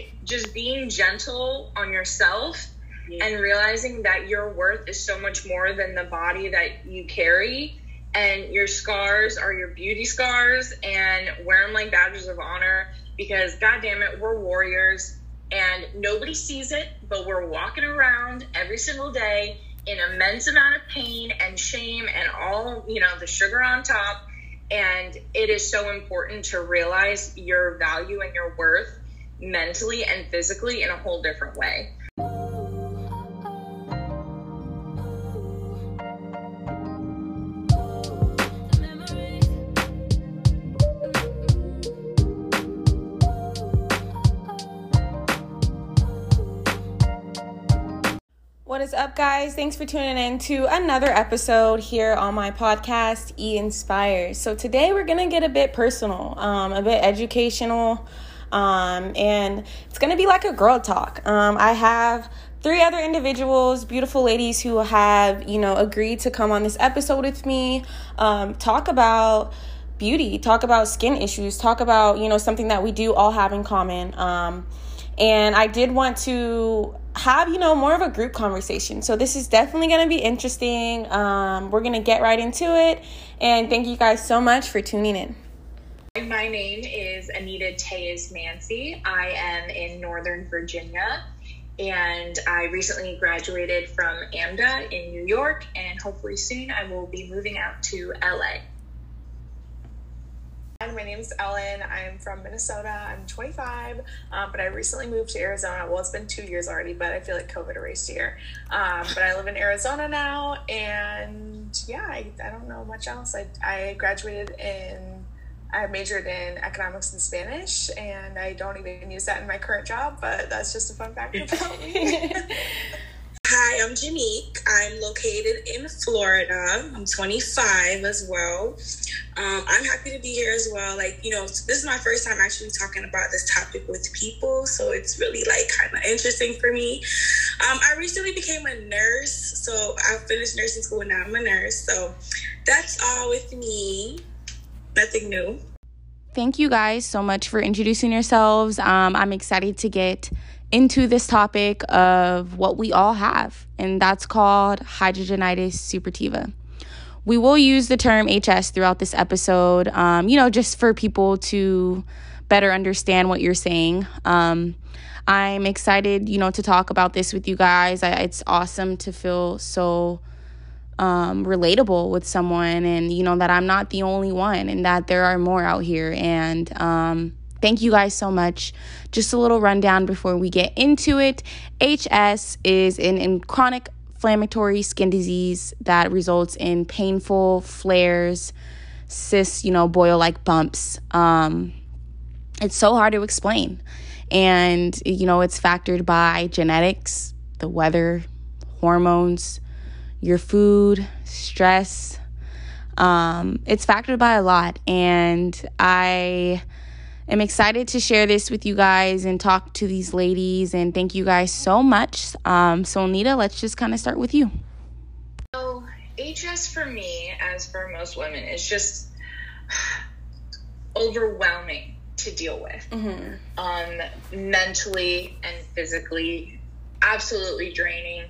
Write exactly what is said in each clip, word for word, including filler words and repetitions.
like just being gentle on yourself yeah. and realizing that your worth is so much more than the body that you carry, and your scars are your beauty scars, and wear them like badges of honor, because God damn it, we're warriors and nobody sees it, but we're walking around every single day in immense amount of pain and shame and all, you know, the sugar on top. And it is so important to realize your value and your worth mentally and physically in a whole different way. What is up, guys? Thanks for tuning in to another episode here on my podcast, E Inspire. So today we're going to get a bit personal, um, a bit educational, um, and it's going to be like a girl talk. Um, I have three other individuals, beautiful ladies, who have, you know, agreed to come on this episode with me, um, talk about beauty, talk about skin issues, talk about, you know, something that we do all have in common. Um, and I did want to have, you know, more of a group conversation. So this is definitely going to be interesting. Um, we're going to get right into it. And thank you guys so much for tuning in. My name is Anita Taez Mansi. I am in Northern Virginia, and I recently graduated from AMDA in New York, and hopefully soon I will be moving out to L A. My name is Ellen. I'm from Minnesota. I'm twenty-five, um, but I recently moved to Arizona. Well, it's been two years already, but I feel like COVID erased a year. Um, but I live in Arizona now, and yeah, I, I don't know much else. I, I graduated in, I majored in economics and Spanish, and I don't even use that in my current job, but that's just a fun fact about me. Hi, I'm Janique. I'm located in Florida. I'm twenty-five as well. Um, I'm happy to be here as well. Like, you know, this is my first time actually talking about this topic with people, so it's really like kind of interesting for me. Um, I recently became a nurse, so I finished nursing school and now I'm a nurse. So that's all with me. Nothing new. Thank you guys so much for introducing yourselves. Um, I'm excited to get into this topic of what we all have, and that's called hidradenitis suppurativa. We will use the term H S throughout this episode, um, you know, just for people to better understand what you're saying. Um, I'm excited, you know, to talk about this with you guys. I, it's awesome to feel so um, relatable with someone, and, you know, that I'm not the only one and that there are more out here. And, um, thank you guys so much. Just a little rundown before we get into it. H S is an, an chronic inflammatory skin disease that results in painful flares, cysts, you know, boil-like bumps. Um, it's so hard to explain. And, you know, it's factored by genetics, the weather, hormones, your food, stress. Um, it's factored by a lot. And I... I'm excited to share this with you guys and talk to these ladies, and thank you guys so much. Um, so Anita, let's just kind of start with you. So H S for me, as for most women, is just overwhelming to deal with, mm-hmm. um, mentally and physically, absolutely draining.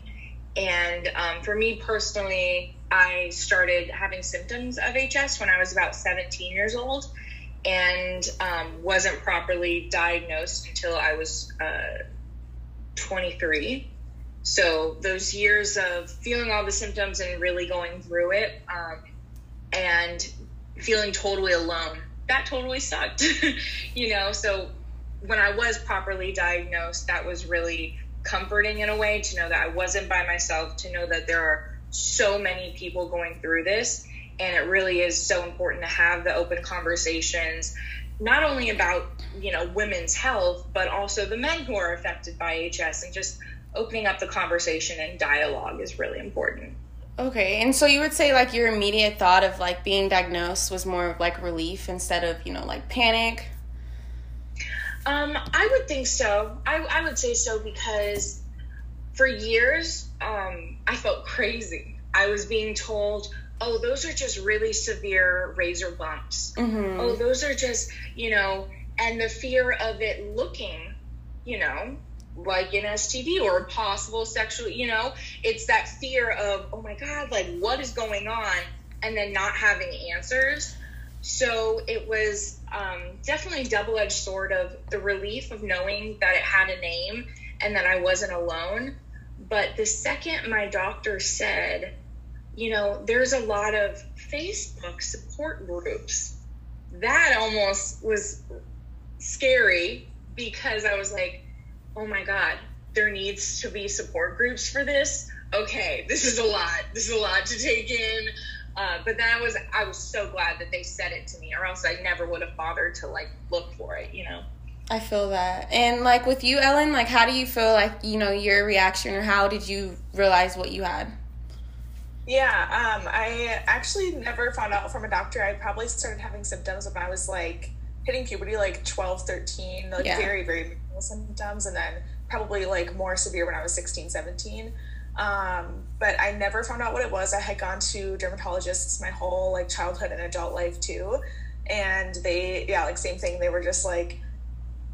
And um, for me personally, I started having symptoms of H S when I was about seventeen years old, and um, wasn't properly diagnosed until I was uh, twenty-three. So those years of feeling all the symptoms and really going through it, um, and feeling totally alone, that totally sucked, you know? So when I was properly diagnosed, that was really comforting in a way, to know that I wasn't by myself, to know that there are so many people going through this. And it really is so important to have the open conversations, not only about, you know, women's health, but also the men who are affected by H S, and just opening up the conversation and dialogue is really important. Okay. And so you would say like your immediate thought of like being diagnosed was more of like relief instead of, you know, like panic? Um, I would think so. I, I would say so, because for years, um, I felt crazy. I was being told, oh, those are just really severe razor bumps. Mm-hmm. Oh, those are just, you know, and the fear of it looking, you know, like an S T D or a possible sexual, you know, it's that fear of, oh my God, like what is going on? And then not having answers. So it was um, definitely a double-edged sword of the relief of knowing that it had a name and that I wasn't alone. But the second my doctor said, you know, there's a lot of Facebook support groups, that almost was scary, because I was like, oh my God, there needs to be support groups for this. Okay, this is a lot. This is a lot to take in. Uh, but then I was, I was so glad that they said it to me, or else I never would have bothered to, like, look for it, you know? I feel that. And, like, with you, Ellen, like, how do you feel, like, you know, your reaction, or how did you realize what you had? Yeah, um, I actually never found out from a doctor. I probably started having symptoms when I was, like, hitting puberty, like, twelve, thirteen, like, yeah. very, very minimal symptoms, and then probably, like, more severe when I was sixteen, seventeen. Um, but I never found out what it was. I had gone to dermatologists my whole, like, childhood and adult life too. And they, yeah, like, same thing. They were just like,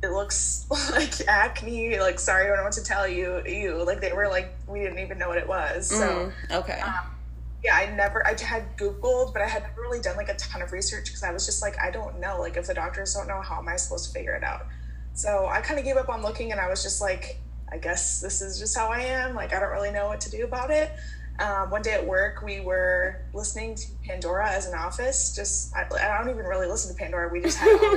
it looks like acne. Like, sorry, I don't want to tell you, you, like, they were like, we didn't even know what it was. So, mm, okay. Um, yeah, I never, I had Googled, but I had never really done, like, a ton of research, because I was just like, I don't know. Like, if the doctors don't know, how am I supposed to figure it out? So I kind of gave up on looking, and I was just like, I guess this is just how I am. Like, I don't really know what to do about it. Um, one day at work, we were listening to Pandora as an office. Just, I, I don't even really listen to Pandora. We just had a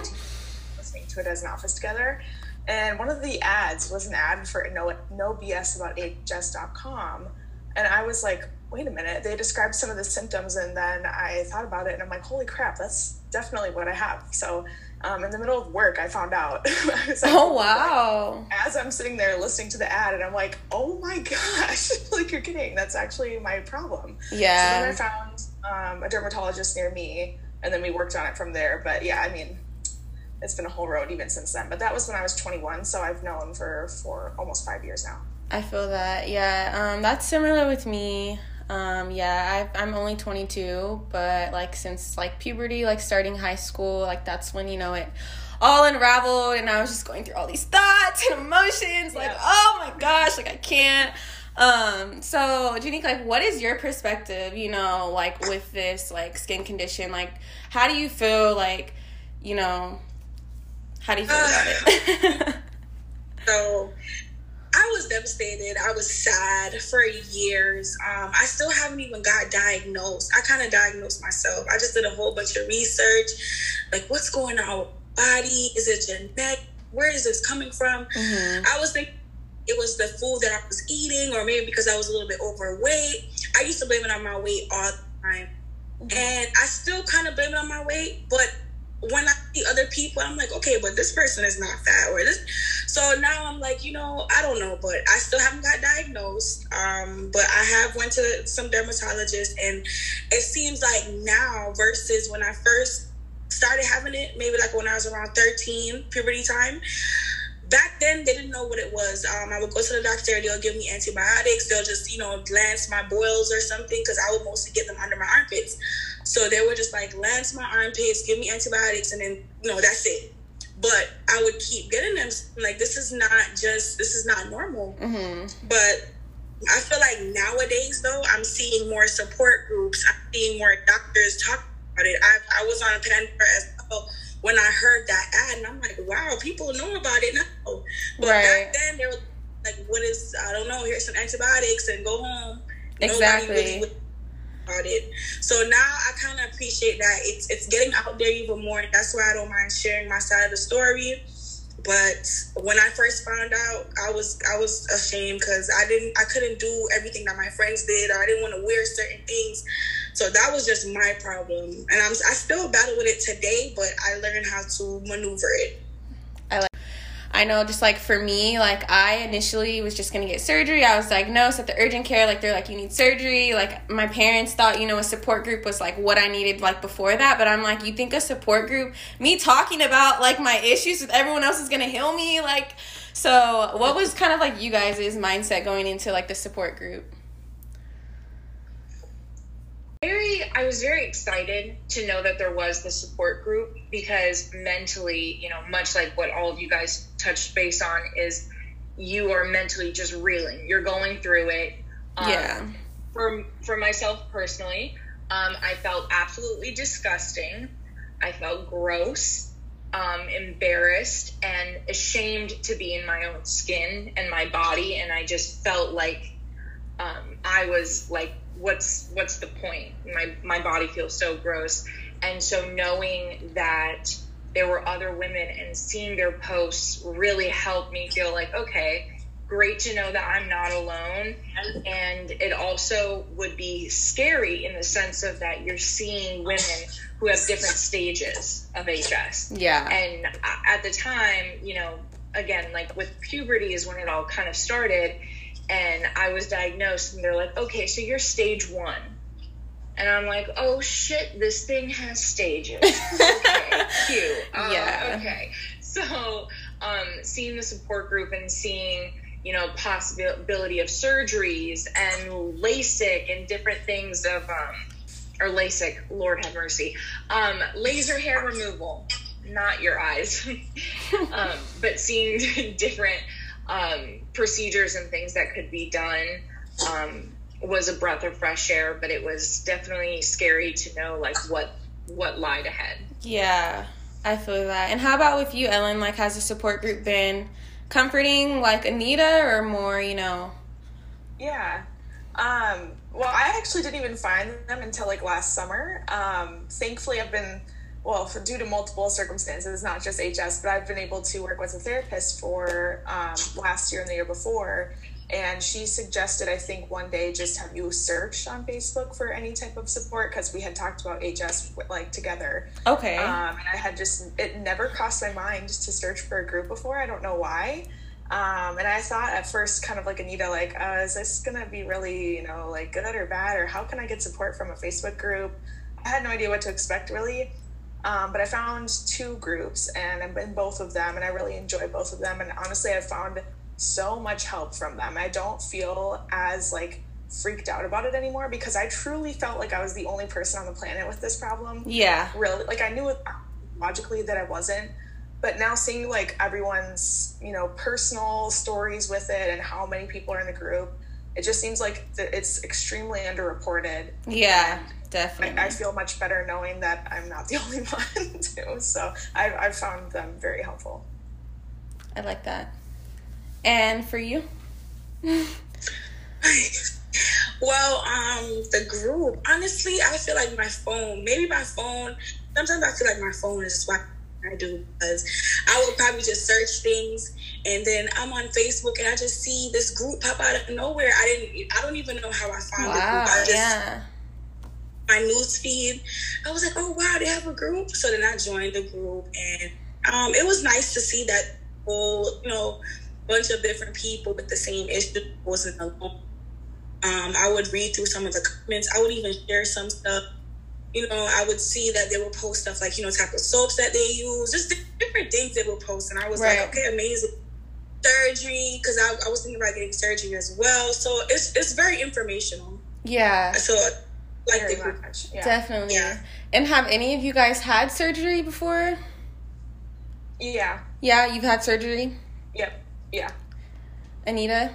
listening to it as an office together. And one of the ads was an ad for no, no B S about H S dot com. And I was like, wait a minute. They described some of the symptoms. And then I thought about it, and I'm like, holy crap, that's definitely what I have. So, Um, in the middle of work, I found out. I was like, oh, wow. Like, as I'm sitting there listening to the ad, and I'm like, oh my gosh, like, you're kidding. That's actually my problem. Yeah. So then I found um, a dermatologist near me, and then we worked on it from there. But yeah, I mean, it's been a whole road even since then. But that was when I was twenty-one. So I've known for, for almost five years now. I feel that. Yeah. Um, that's similar with me. Um, yeah, I've, I'm only twenty-two, but, like, since, like, puberty, like, starting high school, like, that's when, you know, it all unraveled, and I was just going through all these thoughts and emotions, like, yeah. Oh, my gosh, like, I can't. Um, so, Janique, like, what is your perspective, you know, like, with this, like, skin condition? Like, how do you feel, like, you know, how do you feel uh, about it? So... I was devastated. I was sad for years. Um, I still haven't even got diagnosed. I kind of diagnosed myself. I just did a whole bunch of research. Like, what's going on with my body? Is it genetic? Where is this coming from? Mm-hmm. I was thinking it was the food that I was eating, or maybe because I was a little bit overweight. I used to blame it on my weight all the time. Mm-hmm. And I still kind of blame it on my weight, but when I see other people, I'm like, okay, but this person is not fat, or this. So now I'm like, you know, I don't know, but I still haven't got diagnosed. Um, but I have went to some dermatologists, and it seems like now versus when I first started having it, maybe like when I was around thirteen, puberty time. Back then, they didn't know what it was. Um, I would go to the doctor. They'll give me antibiotics. They'll just, you know, lance my boils or something, because I would mostly get them under my armpits. So they would just, like, lance my armpits, give me antibiotics, and then, you know, that's it. But I would keep getting them. Like, this is not just, this is not normal. Mm-hmm. But I feel like nowadays, though, I'm seeing more support groups. I'm seeing more doctors talk about it. I I was on a Pandora as well when I heard that ad, and I'm like, wow, people know about it now. But right. Back then, they were like, what is, I don't know, here's some antibiotics and go home. Exactly. Nobody really would about it. So now I kind of appreciate that it's it's getting out there even more. That's why I don't mind sharing my side of the story. But when I first found out, I was I was ashamed, because I didn't I couldn't do everything that my friends did, or I didn't want to wear certain things. So that was just my problem, and I'm I still battle with it today, but I learned how to maneuver it. I like. I know, just like for me, like I initially was just gonna get surgery. I was diagnosed at the urgent care. Like, they're like, you need surgery. Like, my parents thought, you know, a support group was like what I needed, like, before that. But I'm like, you think a support group, me talking about like my issues with everyone else, is gonna heal me? Like, so what was kind of like you guys' mindset going into like the support group? Very, I was very excited to know that there was the support group, because mentally, you know, much like what all of you guys touched base on, is you are mentally just reeling. You're going through it. Um, yeah. For, for myself personally, um, I felt absolutely disgusting. I felt gross, um, embarrassed, and ashamed to be in my own skin and my body. And I just felt like um, I was like, what's what's the point? My my body feels so gross. And so knowing that there were other women and seeing their posts really helped me feel like, okay, great to know that I'm not alone. And it also would be scary in the sense of that you're seeing women who have different stages of H S. Yeah. And at the time, you know, again, like with puberty is when it all kind of started. And I was diagnosed, and they're like, okay, so you're stage one. And I'm like, oh, shit, this thing has stages. Okay, cute. Uh, yeah. Okay. So um, seeing the support group and seeing, you know, possibility of surgeries and LASIK and different things of, um, or LASIK, Lord have mercy, um, laser hair removal, not your eyes, um, but seeing different um, procedures and things that could be done um, was a breath of fresh air, but it was definitely scary to know, like, what, what lied ahead. Yeah, I feel that. And how about with you, Ellen? Like, has the support group been comforting like Anita, or more, you know? Yeah. Um, well, I actually didn't even find them until like last summer. Um, thankfully, I've been, well, for, due to multiple circumstances, not just H S, but I've been able to work with a therapist for um, last year and the year before. And she suggested, I think, one day just have you search on Facebook for any type of support, because we had talked about H S like together. Okay. Um, and I had just, it never crossed my mind to search for a group before. I don't know why. Um, and I thought at first, kind of like Anita, like, uh, is this going to be really, you know, like good or bad, or how can I get support from a Facebook group? I had no idea what to expect really. Um, but I found two groups, and I'm in both of them, and I really enjoy both of them. And honestly, I found so much help from them. I don't feel as like freaked out about it anymore, because I truly felt like I was the only person on the planet with this problem. Yeah. Really, like I knew it, logically that I wasn't, but now seeing like everyone's, you know, personal stories with it and how many people are in the group, it just seems like it's extremely underreported. Yeah, and definitely. I, I feel much better knowing that I'm not the only one too. So I've, I've found them very helpful. I like that. And for you? Well, um, the group, honestly, I feel like my phone, maybe my phone, sometimes I feel like my phone is what I do, because I would probably just search things, and then I'm on Facebook, and I just see this group pop out of nowhere. I didn't, I don't even know how I found wow, the group. I just, yeah. My news feed, I was like, oh, wow, they have a group? So then I joined the group, and um, it was nice to see that whole, you know, bunch of different people with the same issue wasn't alone. Um, I would read through some of the comments. I would even share some stuff. You know, I would see that they would post stuff like, you know, type of soaps that they use, just different things they would post. And I was right. like, okay, amazing. Surgery, because I, I was thinking about getting surgery as well. So it's it's very informational. Yeah. So, like, very the much. Yeah. Definitely. Yeah. And have any of you guys had surgery before? Yeah. Yeah, you've had surgery? Yep. Yeah. Anita?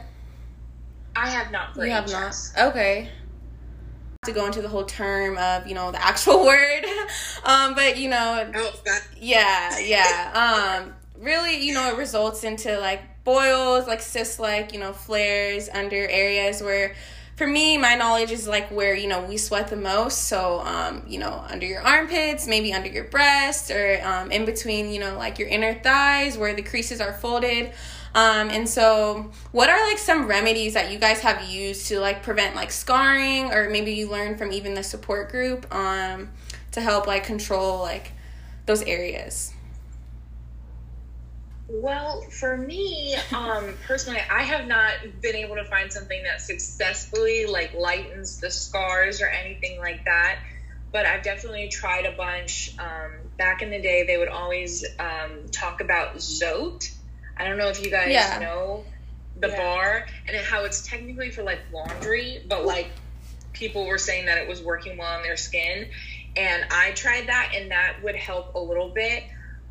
I have not. You have not? Okay. To go into the whole term of, you know, the actual word. um, but, you know, oh, yeah, yeah. Um, really, you know, it results into, like, boils, like, cyst-like, you know, flares under areas where, for me, my knowledge is, like, where, you know, we sweat the most. So, um, you know, under your armpits, maybe under your breast, or um, in between, you know, like, your inner thighs where the creases are folded. Um, and so what are like some remedies that you guys have used to like prevent like scarring, or maybe you learned from even the support group um, to help like control like those areas? Well, for me, um, personally, I have not been able to find something that successfully like lightens the scars or anything like that. But I've definitely tried a bunch. Um, back in the day, they would always um, talk about Zote. I don't know if you guys yeah. know the yeah. bar, and how it's technically for like laundry, but like people were saying that it was working well on their skin. And I tried that, and that would help a little bit.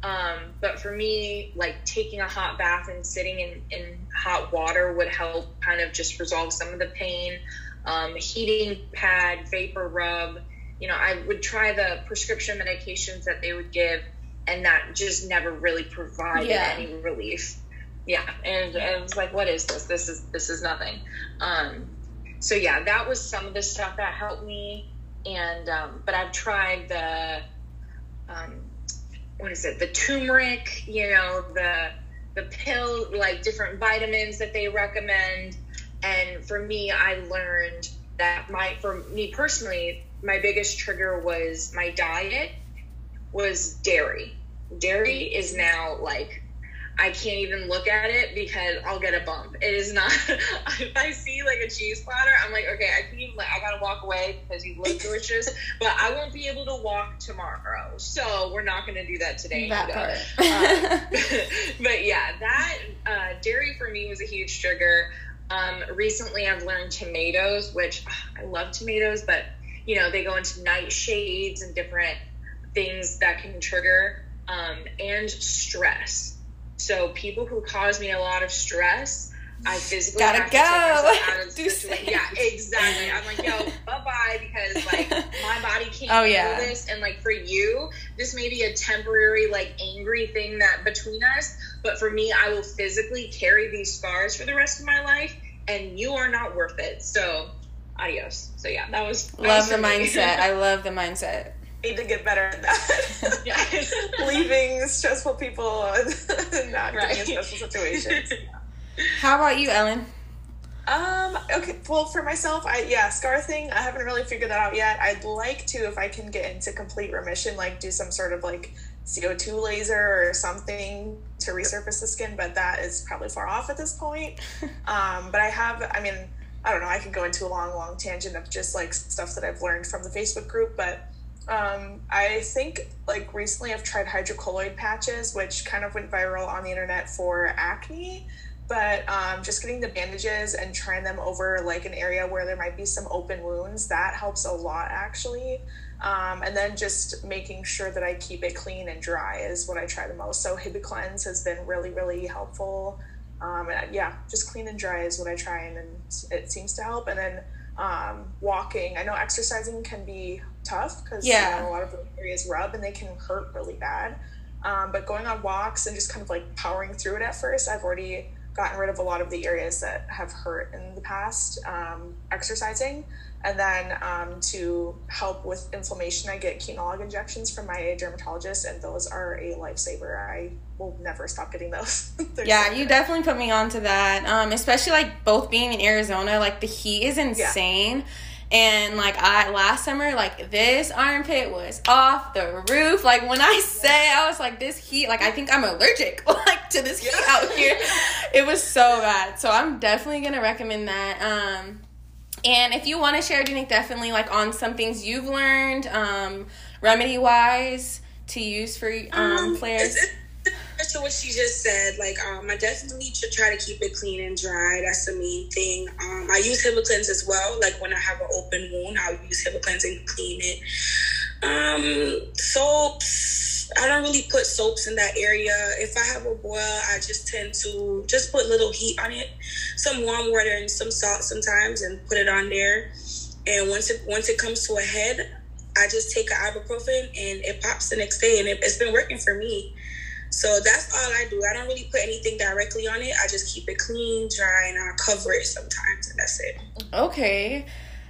Um, but for me, like taking a hot bath and sitting in, in hot water would help kind of just resolve some of the pain. Um, heating pad, vapor rub, you know, I would try the prescription medications that they would give, and that just never really provided yeah. any relief. Yeah. And, and I was like, what is this? This is, this is nothing. Um, so yeah, that was some of the stuff that helped me. And, um, but I've tried the, um, what is it? The turmeric, you know, the, the pill, like different vitamins that they recommend. And for me, I learned that my, for me personally, my biggest trigger was my diet was dairy. Dairy is now like, I can't even look at it because I'll get a bump. It is not, if I see like a cheese platter, I'm like, okay, I can even, I gotta walk away because you look delicious, but I won't be able to walk tomorrow. So we're not gonna do that today. That part. um, but yeah, that uh, dairy for me was a huge trigger. Um, recently I've learned tomatoes, which ugh, I love tomatoes, but you know, they go into nightshades and different things that can trigger, um, and stress. So people who cause me a lot of stress, I physically gotta have to go. Take myself out of the situation. Yeah, exactly. I'm like, yo, bye bye, because like my body can't oh, handle yeah. this. And like for you, this may be a temporary like angry thing that between us, but for me, I will physically carry these scars for the rest of my life, and you are not worth it. So, adios. So yeah, that was that love was the mindset. I love the mindset. Need to get better at that. Yeah. Leaving stressful people and not right. getting in stressful situations. Yeah. How about you, Ellen? Um, okay, well, for myself, I yeah, scar thing, I haven't really figured that out yet. I'd like to, if I can get into complete remission, like do some sort of like C O two laser or something to resurface the skin, but that is probably far off at this point. Um, but I have, I mean, I don't know, I could go into a long, long tangent of just like stuff that I've learned from the Facebook group, but Um, I think like recently I've tried hydrocolloid patches, which kind of went viral on the internet for acne, but, um, just getting the bandages and trying them over like an area where there might be some open wounds, that helps a lot actually. Um, and then just making sure that I keep it clean and dry is what I try the most. So Hibiclens has been really, really helpful. Um, and yeah, just clean and dry is what I try, and, and it seems to help. And then, um, walking, I know exercising can be tough because yeah. you know, a lot of areas rub and they can hurt really bad, um but going on walks and just kind of like powering through it at first, I've already gotten rid of a lot of the areas that have hurt in the past. Um exercising, and then um to help with inflammation, I get Kenalog injections from my dermatologist, and those are a lifesaver. I will never stop getting those. Yeah, so you definitely put me on to that, um especially like both being in Arizona, like the heat is insane. Yeah. And, like, I last summer, like, this armpit was off the roof. Like, when I say, I was like, this heat, like, I think I'm allergic, like, to this heat out here. It was so bad. So I'm definitely going to recommend that. Um, and if you want to share, Janique, definitely, like, on some things you've learned, um, remedy-wise, to use for um, flares. Um, to what she just said, like um I definitely should try to keep it clean and dry. That's the main thing. um I use Hibiclens as well. Like when I have an open wound, I'll use Hibiclens and clean it. Um soaps, I don't really put soaps in that area. If I have a boil, I just tend to just put little heat on it, some warm water and some salt sometimes, and put it on there. And once it once it comes to a head, I just take an ibuprofen and it pops the next day, and it, it's been working for me. So that's all I do. I don't really put anything directly on it. I just keep it clean, dry, and I'll cover it sometimes, and that's it. Okay.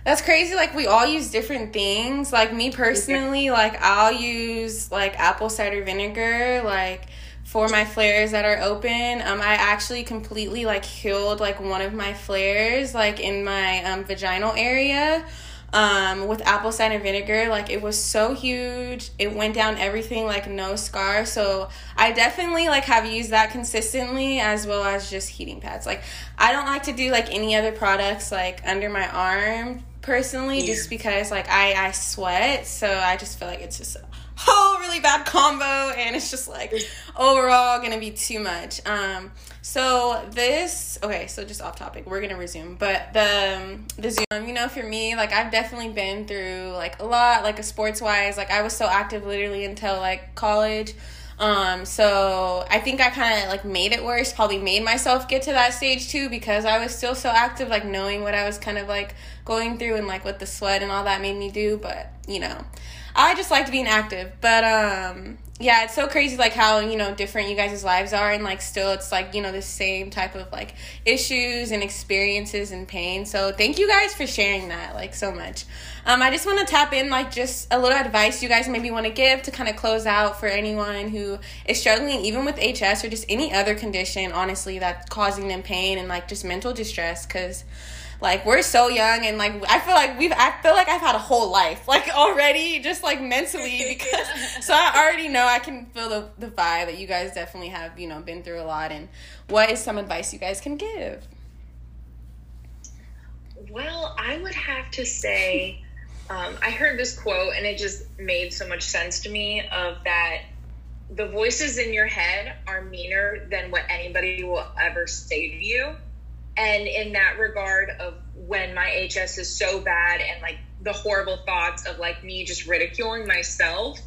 That's crazy. Like, we all use different things. Like, me personally, like, I'll use, like, apple cider vinegar, like, for my flares that are open. Um, I actually completely, like, healed, like, one of my flares, like, in my um, vaginal area. Um, with apple cider vinegar, like, it was so huge. It went down everything, like, no scar. So I definitely, like, have used that consistently, as well as just heating pads. Like, I don't like to do, like, any other products, like, under my arm, personally, yeah. just because, like, I, I sweat. So I just feel like it's just a whole really bad combo, and it's just like overall gonna be too much. Um, so this, okay, so just off topic, we're gonna resume, but the, um, the Zoom, you know, for me, like, I've definitely been through like a lot, like a sports wise, like I was so active literally until like college. Um, so I think I kind of like made it worse, probably made myself get to that stage too, because I was still so active, like knowing what I was kind of like going through and like what the sweat and all that made me do. But, you know, I just liked being active. But, um, yeah, it's so crazy, like, how, you know, different you guys' lives are, and like still it's like, you know, the same type of like issues and experiences and pain. So thank you guys for sharing that like so much. Um, I just want to tap in, like, just a little advice you guys maybe want to give to kind of close out for anyone who is struggling, even with H S or just any other condition, honestly, that's causing them pain and, like, just mental distress, because, like, we're so young, and, like, I feel like we've, I feel like I've had a whole life, like, already, just, like, mentally, because, so I already know I can feel the, the vibe that you guys definitely have, you know, been through a lot. And what is some advice you guys can give? Well, I would have to say... Um, I heard this quote and it just made so much sense to me, of that the voices in your head are meaner than what anybody will ever say to you. And in that regard of when my H S is so bad and like the horrible thoughts of like me just ridiculing myself,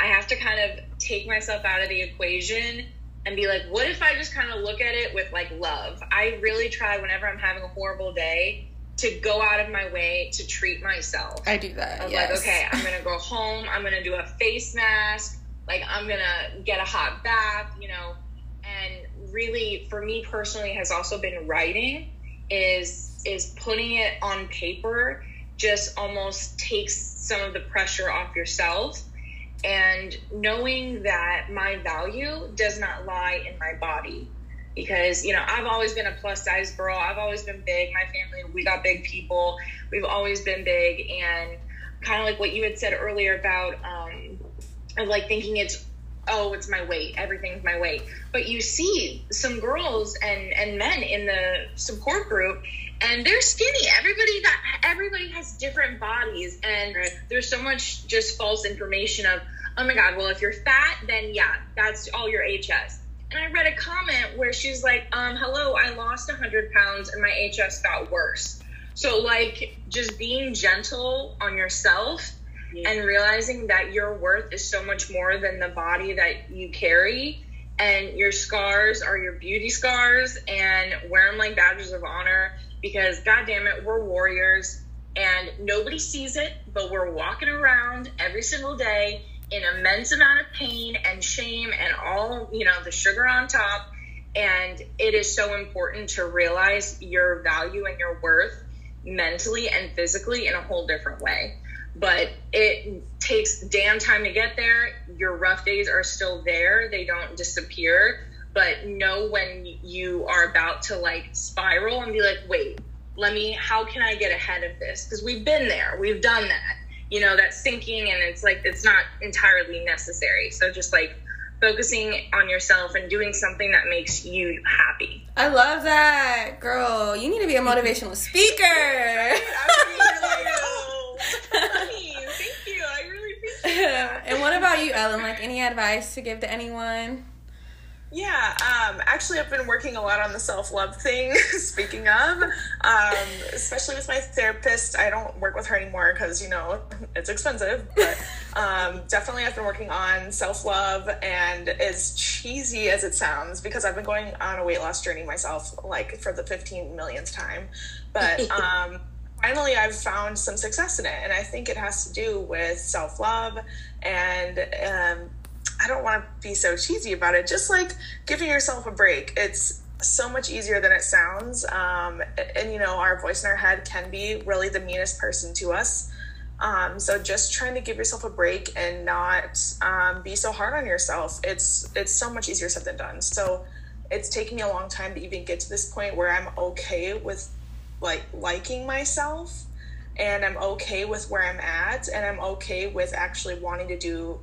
I have to kind of take myself out of the equation and be like, what if I just kind of look at it with like love? I really try whenever I'm having a horrible day to go out of my way to treat myself. I do that. I'm yes. like, okay, I'm gonna go home, I'm gonna do a face mask, like I'm gonna get a hot bath, you know. And really, for me personally, has also been writing, is is putting it on paper just almost takes some of the pressure off yourself, and knowing that my value does not lie in my body. Because, you know, I've always been a plus size girl. I've always been big. My family, we got big people. We've always been big. And kind of like what you had said earlier about, um, of like thinking it's, oh, it's my weight. Everything's my weight. But you see some girls and, and men in the support group, and they're skinny. Everybody that everybody has different bodies. And there's so much just false information of, oh my God, well, if you're fat, then yeah, that's all your H S. And I read a comment where she's like, um, hello, I lost one hundred pounds and my H S got worse. So, like, just being gentle on yourself yeah. and realizing that your worth is so much more than the body that you carry, and your scars are your beauty scars, and wear them like badges of honor, because, God damn it, we're warriors and nobody sees it, but we're walking around every single day an immense amount of pain and shame and all, you know, the sugar on top. And it is so important to realize your value and your worth mentally and physically in a whole different way. But it takes damn time to get there. Your rough days are still there. They don't disappear. But know when you are about to like spiral and be like, wait, let me, how can I get ahead of this? Because we've been there. We've done that. You know, that's sinking, and it's like, it's not entirely necessary. So just like focusing on yourself and doing something that makes you happy. I love that. Girl, you need to be a motivational speaker. Right? I mean, like, oh, thank you. I really appreciate that. And what about you, Ellen? Like, any advice to give to anyone? Yeah, um, actually, I've been working a lot on the self-love thing, speaking of, um, especially with my therapist. I don't work with her anymore because, you know, it's expensive, but um, definitely I've been working on self-love, and as cheesy as it sounds, because I've been going on a weight loss journey myself, like, for the fifteen millionth time, but um, finally I've found some success in it, and I think it has to do with self-love and um I don't want to be so cheesy about it. Just like giving yourself a break. It's so much easier than it sounds. Um, and, you know, our voice in our head can be really the meanest person to us. Um, so just trying to give yourself a break and not um, be so hard on yourself. It's, it's so much easier said than done. So it's taken me a long time to even get to this point where I'm okay with like liking myself, and I'm okay with where I'm at, and I'm okay with actually wanting to do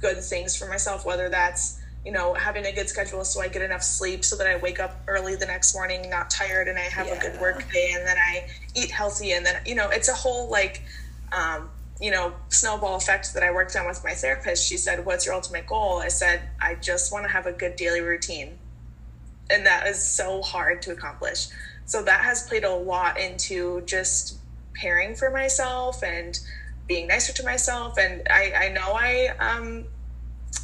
good things for myself, whether that's, you know, having a good schedule so I get enough sleep so that I wake up early the next morning not tired, and I have yeah. a good work day, and then I eat healthy, and then, you know, it's a whole like um you know, snowball effect that I worked on with my therapist. She said, "What's your ultimate goal?" I said, "I just want to have a good daily routine." And that is so hard to accomplish. So that has played a lot into just caring for myself and being nicer to myself. And I, I know I am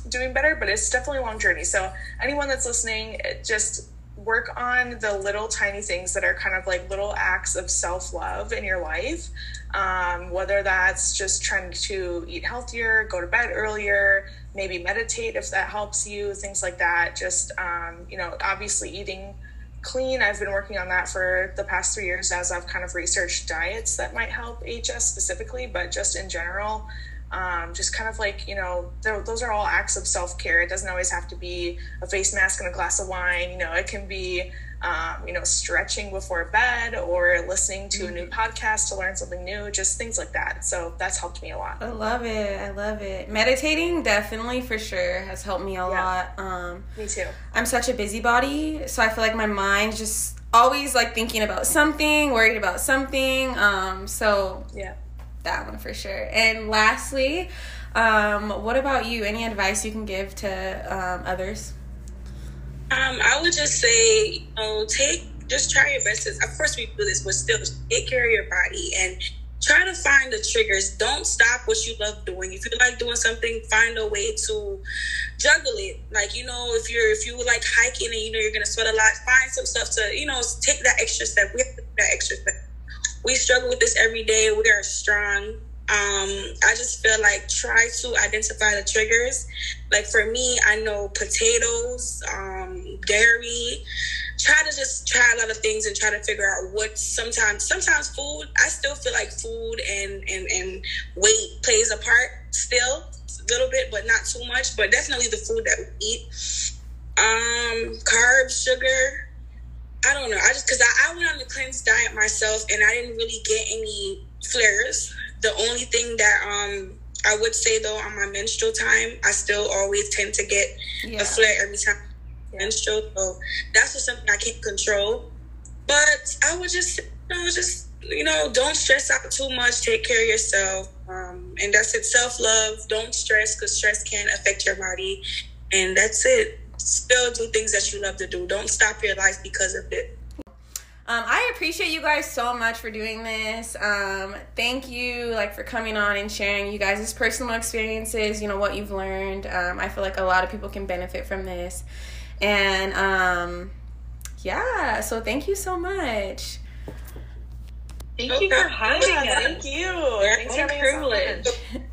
doing better, but it's definitely a long journey. So anyone that's listening, just work on the little tiny things that are kind of like little acts of self-love in your life. Um, whether that's just trying to eat healthier, go to bed earlier, maybe meditate if that helps you, things like that. Just, um, you know, obviously eating clean. I've been working on that for the past three years as I've kind of researched diets that might help H S specifically, but just in general, um, just kind of like, you know, those are all acts of self-care. It doesn't always have to be a face mask and a glass of wine. You know, it can be, um, you know, stretching before bed or listening to a new podcast to learn something new, just things like that. So that's helped me a lot. I love it. I love it. Meditating definitely for sure has helped me a yeah. lot. Um, me too. I'm such a busybody. So I feel like my mind's just always like thinking about something, worried about something. Um, so yeah, that one for sure. And lastly, um, what about you? Any advice you can give to um, others? Um, I would just say, you know, take, just try your best to, of course we do this, but still take care of your body and try to find the triggers. Don't stop what you love doing. If you like doing something, find a way to juggle it. Like, you know, if you're, if you like hiking and you know you're going to sweat a lot, find some stuff to, you know, take that extra step. We have to do that extra step. We struggle with this every day. We are strong. Um, I just feel like try to identify the triggers. Like for me, I know potatoes, um, dairy. Try to just try a lot of things and try to figure out what sometimes, sometimes food, I still feel like food and, and, and weight plays a part still a little bit, but not too much, but definitely the food that we eat. Um, carbs, sugar. I don't know. I just, cause I, I went on the cleanse diet myself and I didn't really get any flares. The only thing that um, I would say, though, on my menstrual time, I still always tend to get yeah. a flare every time yeah. menstrual. So that's just something I can't control. But I would just, you know, just, you know, don't stress out too much. Take care of yourself. Um, and that's it. Self-love. Don't stress, because stress can affect your body. And that's it. Still do things that you love to do. Don't stop your life because of it. Um, I appreciate you guys so much for doing this. Um, thank you, like, for coming on and sharing you guys' personal experiences, you know, what you've learned. Um, I feel like a lot of people can benefit from this. And, um, yeah, so thank you so much. Thank you for having us. Thank you. Thanks for having us.